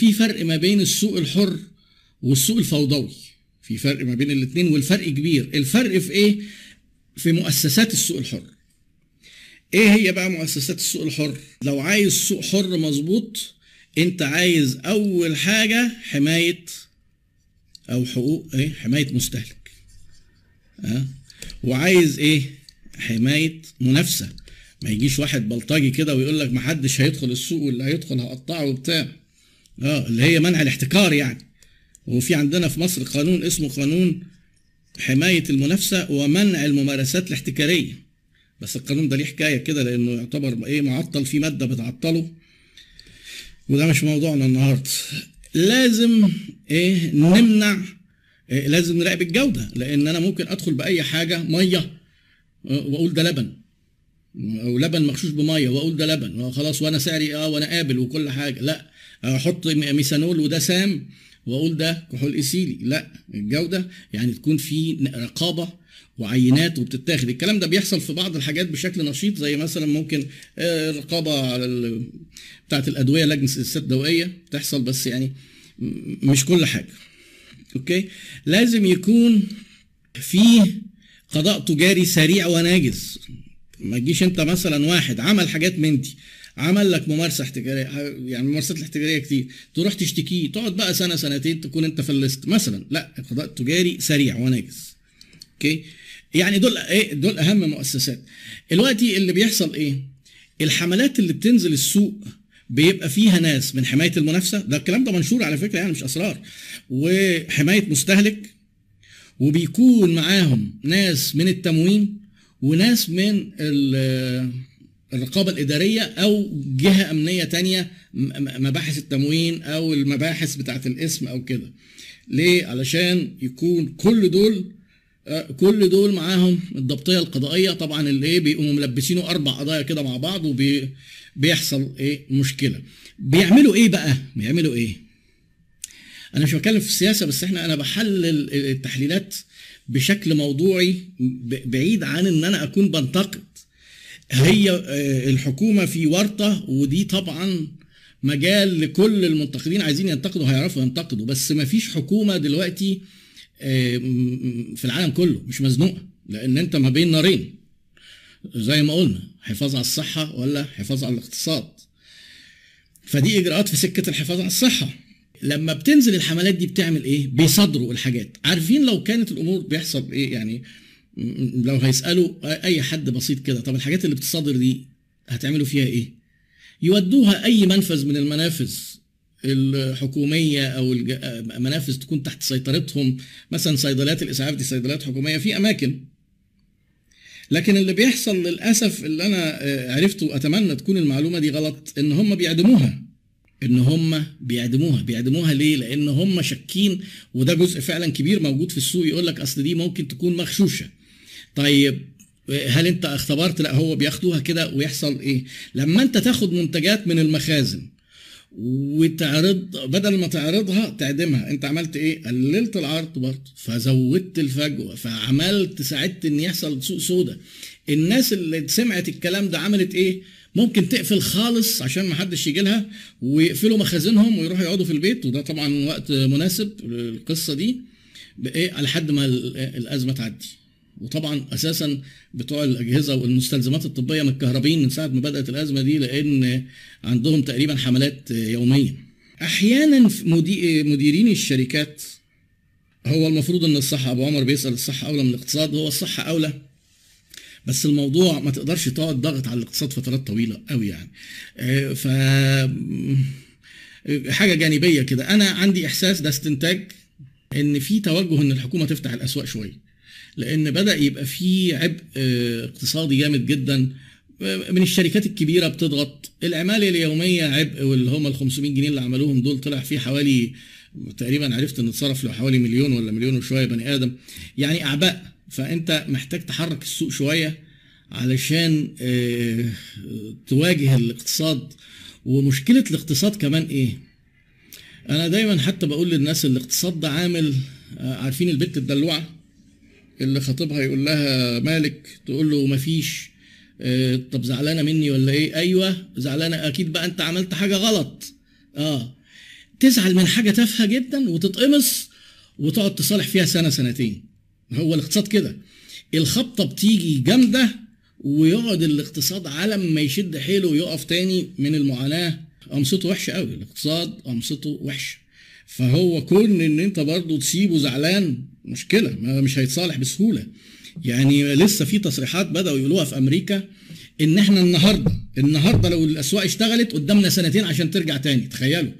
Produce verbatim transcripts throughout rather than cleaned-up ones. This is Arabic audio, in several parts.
في فرق ما بين السوق الحر والسوق الفوضوي، في فرق ما بين الاثنين والفرق كبير. الفرق في ايه؟ في مؤسسات السوق الحر. ايه هي بقى مؤسسات السوق الحر؟ لو عايز سوق حر مظبوط انت عايز اول حاجه حمايه او حقوق ايه؟ حمايه مستهلك. اه وعايز ايه؟ حمايه منافسه، ما يجيش واحد بلطجي كده ويقول لك ما حدش هيدخل السوق واللي هيدخل هقطعه وبتاع. اه اللي هي منع الاحتكار يعني. وفي عندنا في مصر قانون اسمه قانون حمايه المنافسه ومنع الممارسات الاحتكاريه. بس القانون ده ليه حكايه كده لانه يعتبر ايه؟ معطل، في ماده بتعطله، وده مش موضوعنا النهارده. لازم ايه؟ نمنع إيه؟ لازم نراقب الجوده، لان انا ممكن ادخل باي حاجه ميه واقول ده لبن، او لبن مغشوش بميه واقول ده لبن خلاص، وانا سعري اه وانا قابل وكل حاجه. لا، احط ميثانول وده سام واقول ده كحول ايثيلي. لا، الجوده يعني تكون في رقابه وعينات وبتتاخد. الكلام ده بيحصل في بعض الحاجات بشكل نشيط، زي مثلا ممكن الرقابه على ال... بتاعه الادويه، لجنه السياسات الدوائيه بتحصل، بس يعني مش كل حاجه. اوكي، لازم يكون في قضاء تجاري سريع وناجز. ما تجيش انت مثلا واحد عمل حاجات من دي، عمل لك ممارسه احتجاريه، يعني ممارسات الاحتجاريه كتير، تروح تشتكيه تقعد بقى سنه سنتين تكون انت فلست مثلا. لا، القضاء التجاري سريع وناجز. اوكي، يعني دول ايه؟ دول اهم مؤسسات. دلوقتي اللي بيحصل ايه؟ الحملات اللي بتنزل السوق بيبقى فيها ناس من حمايه المنافسه، ده الكلام ده منشور على فكره يعني مش اسرار، وحمايه مستهلك، وبيكون معاهم ناس من التموين وناس من الرقابه الاداريه او جهه امنيه ثانيه، مباحث التموين او المباحث بتاعه الاسم او كده. ليه؟ علشان يكون كل دول كل دول معاهم الضبطيه القضائيه طبعا، اللي ايه؟ بيقوموا ملبسينه اربع قضايا كده مع بعض، وبيحصل ايه؟ مشكله. بيعملوا ايه بقى؟ بيعملوا ايه؟ انا مش بتكلم في السياسه، بس احنا انا بحلل التحليلات بشكل موضوعي بعيد عن ان انا اكون بنتقد. هي الحكومه في ورطه، ودي طبعا مجال لكل المنتقدين، عايزين ينتقدوا هيعرفوا ينتقدوا، بس مفيش حكومه دلوقتي في العالم كله مش مزنوقه، لان انت ما بين نارين زي ما قلنا، حفاظ على الصحه ولا حفاظ على الاقتصاد. فدي اجراءات في سكه الحفاظ على الصحه. لما بتنزل الحملات دي بتعمل ايه؟ بيصدروا الحاجات. عارفين لو كانت الامور بيحصل ايه يعني؟ لو هيسالوا اي حد بسيط كده، طب الحاجات اللي بتصدر دي هتعملوا فيها ايه؟ يودوها اي منفذ من المنافذ الحكوميه، او منافذ تكون تحت سيطرتهم، مثلا صيدليات الاسعاف دي صيدليات حكوميه في اماكن. لكن اللي بيحصل للاسف، اللي انا عرفته، اتمنى تكون المعلومه دي غلط، ان هم بيعدموها ان هم بيعدموها بيعدموها ليه؟ لان هم شاكين، وده جزء فعلا كبير موجود في السوق، يقول لك اصل دي ممكن تكون مغشوشه. طيب هل انت اختبرت؟ لا، هو بياخدوها كده. ويحصل ايه لما انت تاخد منتجات من المخازن وتعرض، بدل ما تعرضها تعدمها، انت عملت ايه؟ قللت العرض برضه، فزودت الفجوه، فعملت ساعدت ان يحصل سوق سودا. الناس اللي سمعت الكلام ده عملت ايه؟ ممكن تقفل خالص عشان ما حدش يجي لها، ويقفلوا مخازنهم ويروحوا يقعدوا في البيت، وده طبعا وقت مناسب القصه دي بايه؟ على حد ما الازمه تعدي. وطبعا اساسا بتوع الاجهزه والمستلزمات الطبيه متكهربين من ساعه ما بدات الازمه دي، لان عندهم تقريبا حملات يوميه. احيانا مديرين الشركات، هو المفروض ان الصحه، ابو عمر بيسال الصحه اولى من الاقتصاد، هو الصحه اولى، بس الموضوع ما تقدرش تقعد ضغط على الاقتصاد فترات طويله قوي يعني. ف حاجه جانبيه كده، انا عندي احساس، ده استنتاج، ان في توجه ان الحكومه تفتح الاسواق شويه، لان بدا يبقى في عبء اقتصادي جامد جدا من الشركات الكبيره بتضغط. العماله اليوميه عبء، واللي هم ال خمسمية جنيه اللي عملوهم دول طلع فيه حوالي تقريبا، عرفت ان اتصرف له حوالي مليون ولا مليون وشويه بني ادم، يعني اعباء. فانت محتاج تحرك السوق شويه علشان اه تواجه الاقتصاد. ومشكله الاقتصاد كمان ايه؟ انا دايما حتى بقول للناس الاقتصاد ده عامل، عارفين البت الدلوعه اللي خطيبها يقول لها مالك، تقول له مفيش، اه طب زعلانه مني ولا ايه؟ ايوه زعلانه، اكيد بقى انت عملت حاجه غلط. اه تزعل من حاجه تافهه جدا وتتقمص وتقعد تصالح فيها سنه سنتين. هو الاقتصاد كده، الخبطه بتيجي جامده ويقعد الاقتصاد على ما يشد حيله ويقف تاني من المعاناه. امصته وحشه قوي الاقتصاد، امصته وحشه. فهو كون ان انت برضه تسيبه زعلان مشكله، مش هيتصالح بسهوله. يعني لسه في تصريحات بداوا يقولوها في امريكا ان احنا النهارده النهارده لو الاسواق اشتغلت قدامنا سنتين عشان ترجع تاني. تخيلوا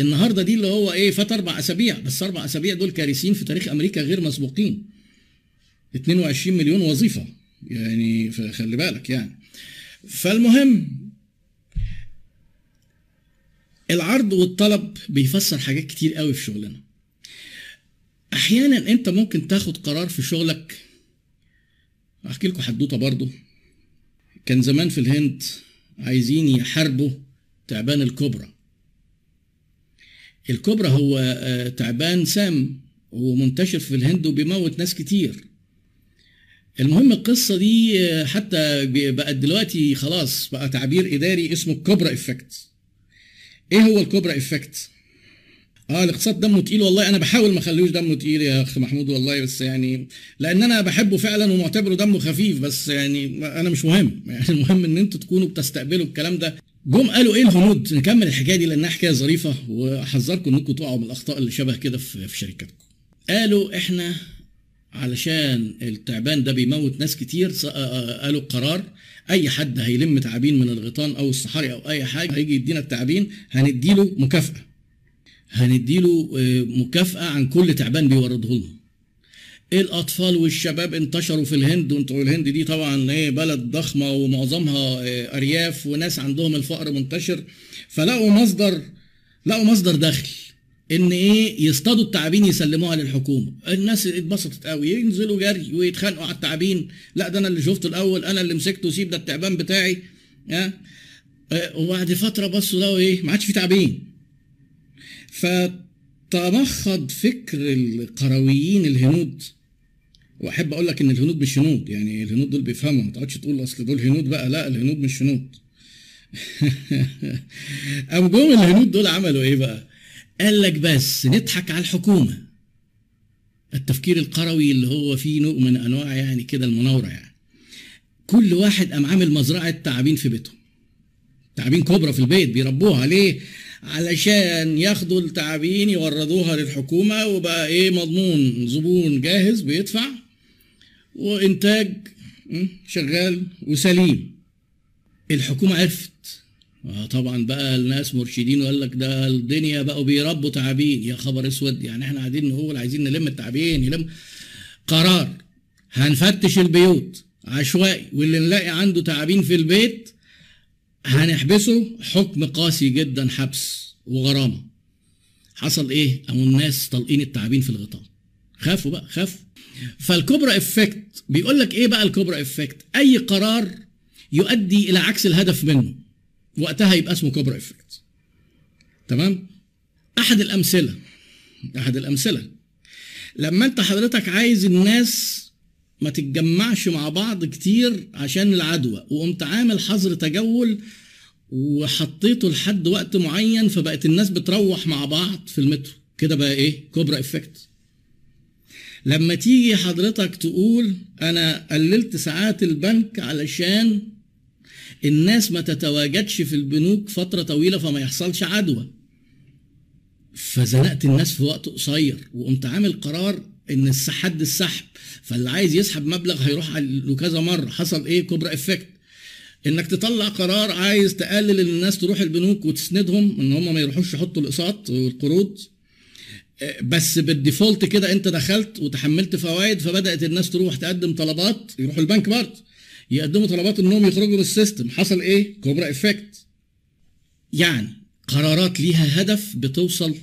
النهارده دي اللي هو ايه، فات اربع اسابيع بس. اربع اسابيع دول كارثيين في تاريخ امريكا غير مسبوقين. اتنين وعشرين مليون وظيفه، يعني خلي بالك يعني. فالمهم العرض والطلب بيفسر حاجات كتير قوي في شغلنا. احيانا انت ممكن تاخد قرار في شغلك. احكي لكم حدوته برضو. كان زمان في الهند عايزين يحاربوا تعبان الكوبرا. الكوبرا هو تعبان سام ومنتشر في الهند وبيموت ناس كتير. المهم القصه دي حتى بقت دلوقتي خلاص بقى تعبير اداري اسمه الكوبرا افكت. ايه هو الكوبرا افكت؟ اه الاقتصاد دمه تقيل، والله انا بحاول ما اخليهوش دمه تقيل يا اخ محمود والله، بس يعني لان انا بحبه فعلا ومعتبره دمه خفيف، بس يعني انا مش مهم، يعني المهم ان انتوا تكونوا بتستقبلوا الكلام ده. جم قالوا ايه الهنود، نكمل الحكايه دي لانها حكايه ظريفه واحذركم انكم تقعوا من الاخطاء اللي شبه كده في شركاتكم. قالوا احنا علشان التعبان ده بيموت ناس كتير، قالوا قرار اي حد هيلم تعابين من الغيطان او الصحاري او اي حاجه هيجي يدينا التعابين هنديله مكافاه. هنديله مكافاه عن كل تعبان بيورده لنا. الاطفال والشباب انتشروا في الهند، وانتوا الهند دي طبعا ايه بلد ضخمه ومعظمها ارياف وناس عندهم الفقر منتشر، فلقوا مصدر لقوا مصدر دخل ان ايه يصطادوا التعابين يسلموها للحكومه. الناس اتبسطت قوي، ينزلوا جري ويتخانقوا على التعابين، لا ده انا اللي شفته الاول، انا اللي مسكته، سيب ده التعبان بتاعي. ها أه؟ وبعد فتره بصوا لقوا ايه ما عادش في تعابين. فتمخض فكر القرويين الهنود. واحب اقول لك ان الهنود مش هنود، يعني الهنود دول بيفهموا، ما تقعدش تقول اصل دول هنود بقى، لا الهنود مش هنود. قام جم الهنود دول عملوا ايه بقى؟ قال لك بس نضحك على الحكومه. التفكير القروي اللي هو فيه نوع من انواع يعني كده المناوره، يعني كل واحد قام عامل مزرعه تعابين في بيته، تعابين كبرى في البيت بيربوها. ليه؟ علشان ياخدوا التعابين يوردوها للحكومه، وبقى ايه مضمون، زبون جاهز بيدفع وانتاج شغال وسليم. الحكومه عرفت طبعا، بقى الناس مرشدين وقال لك ده الدنيا بقوا بيربوا تعابين. يا خبر اسود، يعني احنا قاعدين نقول عايزين نلم التعابين يلم. قرار هنفتش البيوت عشوائي، واللي نلاقي عنده تعابين في البيت هنحبسه حكم قاسي جدا، حبس وغرامه. حصل ايه؟ قاموا الناس طالقين التعابين في الغطاء، خافوا بقى خافوا. فالكوبرا افكت بيقول لك ايه بقى الكوبرا افكت؟ اي قرار يؤدي الى عكس الهدف منه وقتها يبقى اسمه كوبرا افكت. تمام؟ احد الامثله احد الامثله لما انت حضرتك عايز الناس ما تتجمعش مع بعض كتير عشان العدوى، وقمت عامل حظر تجول وحطيته لحد وقت معين، فبقت الناس بتروح مع بعض في المترو كده، بقى ايه كوبرا افكت. لما تيجي حضرتك تقول انا قللت ساعات البنك علشان الناس ما تتواجدش في البنوك فترة طويلة فما يحصلش عدوى، فزنقت الناس في وقت قصير، وقمت عامل قرار ان السحب السحب، فاللي عايز يسحب مبلغ هيروح له كذا مرة. حصل ايه؟ كوبرا افكت. انك تطلع قرار عايز تقلل ان الناس تروح البنوك وتسندهم ان هم ما يروحوش يحطوا الاقساط والقروض، بس بالديفولت كده انت دخلت وتحملت فوائد، فبدأت الناس تروح تقدم طلبات، يروحوا البنك برضه يقدموا طلبات انهم يخرجوا من السيستم. حصل ايه؟ كوبرا افكت. يعني قرارات ليها هدف بتوصل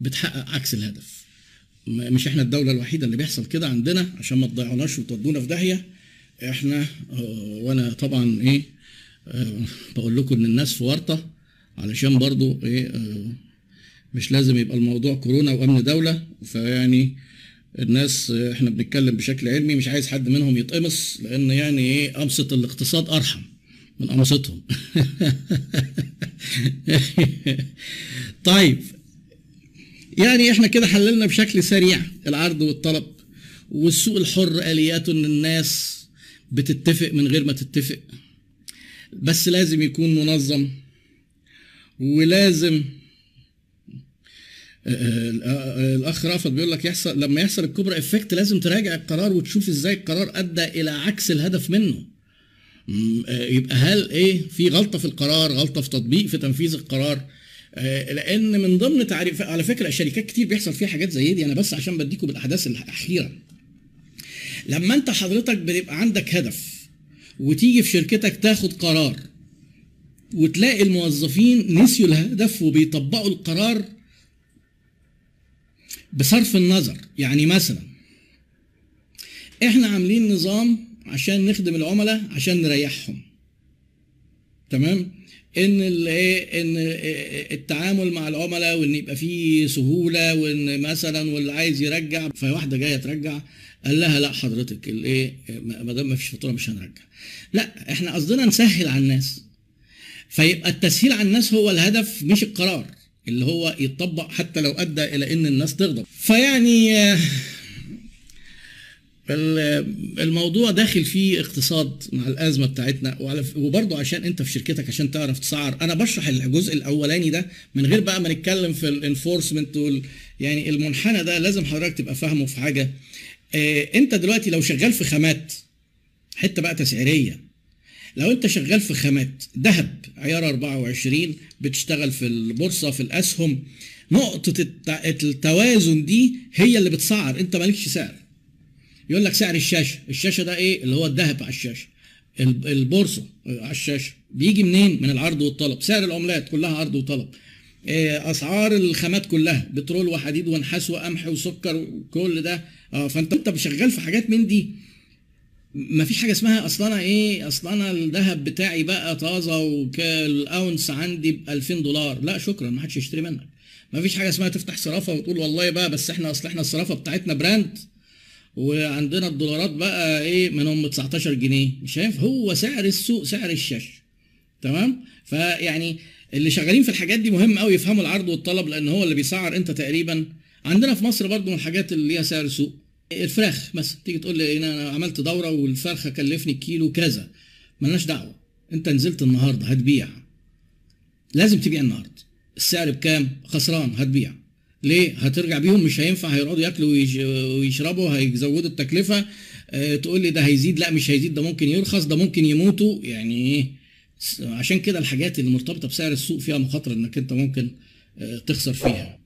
بتحقق عكس الهدف. مش احنا الدوله الوحيده اللي بيحصل كده عندنا، عشان ما تضيعوناش وتودونا في داهيه. احنا وانا طبعا ايه بقول لكم ان الناس في ورطه، علشان برضو ايه مش لازم يبقى الموضوع كورونا وامن دوله، فيعني الناس احنا بنتكلم بشكل علمي، مش عايز حد منهم يتقمص، لان يعني ايه امصه الاقتصاد ارحم من امصتهم. طيب يعني احنا كده حللنا بشكل سريع العرض والطلب والسوق الحر آلياته ان الناس بتتفق من غير ما تتفق، بس لازم يكون منظم ولازم. الاخ رافض بيقول لك يحصل لما يحصل الكوبرا افكت لازم تراجع القرار وتشوف ازاي القرار ادى الى عكس الهدف منه. يبقى هل ايه في غلطه في القرار، غلطه في تطبيق، في تنفيذ القرار؟ لان من ضمن تعريف على فكره شركات كتير بيحصل فيها حاجات زي دي، انا بس عشان بديكم بالاحداث الاخيره. لما انت حضرتك بيبقى عندك هدف وتيجي في شركتك تاخد قرار وتلاقي الموظفين نسيوا الهدف وبيطبقوا القرار بصرف النظر. يعني مثلا احنا عاملين نظام عشان نخدم العملاء عشان نريحهم، تمام، ان الايه ان التعامل مع العملاء وان يبقى فيه سهوله، وان مثلا واللي عايز يرجع، فواحده جايه ترجع قال لها لا حضرتك الايه ما دام ما فيش فاتوره مش هنرجع. لا احنا قصدنا نسهل على الناس، فيبقى التسهيل على الناس هو الهدف مش القرار اللي هو يتطبق حتى لو ادى الى ان الناس تغضب. فيعني الموضوع داخل فيه اقتصاد مع الازمه بتاعتنا، وبرضه عشان انت في شركتك عشان تعرف تسعر. انا بشرح الجزء الاولاني ده من غير بقى ما نتكلم في الانفورسمنت وال يعني المنحنى ده، لازم حضرتك تبقى فاهمه في حاجه. اه انت دلوقتي لو شغال في خامات، حته بقى تسعيريه، لو انت شغال في خامات ذهب عيار أربعة وعشرين، بتشتغل في البورصه في الاسهم، نقطه التوازن دي هي اللي بتسعر، انت مالكش سعر. يقول لك سعر الشاشه، الشاشه ده ايه؟ اللي هو الذهب على الشاشه، البورصه على الشاشه، بيجي منين؟ من العرض والطلب. سعر العملات كلها عرض وطلب، اسعار الخامات كلها بترول وحديد ونحاس وقمح وسكر وكل ده. اه فانت انت شغال في حاجات من دي، ما فيش حاجه اسمها اصل انا ايه اصل انا الذهب بتاعي بقى طازه والاونس عندي ب ألفين دولار، لا شكرا ما حدش يشتري منك. ما فيش حاجه اسمها تفتح صرافه وتقول والله بقى بس احنا اصل احنا الصرافه بتاعتنا براند وعندنا الدولارات بقى ايه منهم تسعتاشر جنيه، مش هينفع. هو سعر السوق سعر الشاشه، تمام. فيعني اللي شغالين في الحاجات دي مهم قوي يفهموا العرض والطلب لان هو اللي بيسعر انت تقريبا. عندنا في مصر برضو من الحاجات اللي ليها سعر سوق الفراخ مثلا، تيجي تقول لي انا عملت دوره والفرخه كلفني الكيلو كذا، ملناش دعوه، انت نزلت النهارده هتبيع، لازم تبيع النهارده، السعر بكام؟ خسران، هتبيع ليه؟ هترجع بيهم، مش هينفع، هيقعدوا ياكلوا ويشربوا، هيزودوا التكلفه. أه تقول لي ده هيزيد، لا مش هيزيد، ده ممكن يرخص، ده ممكن يموتوا، يعني عشان كده الحاجات اللي مرتبطه بسعر السوق فيها مخاطره انك انت ممكن أه تخسر فيها.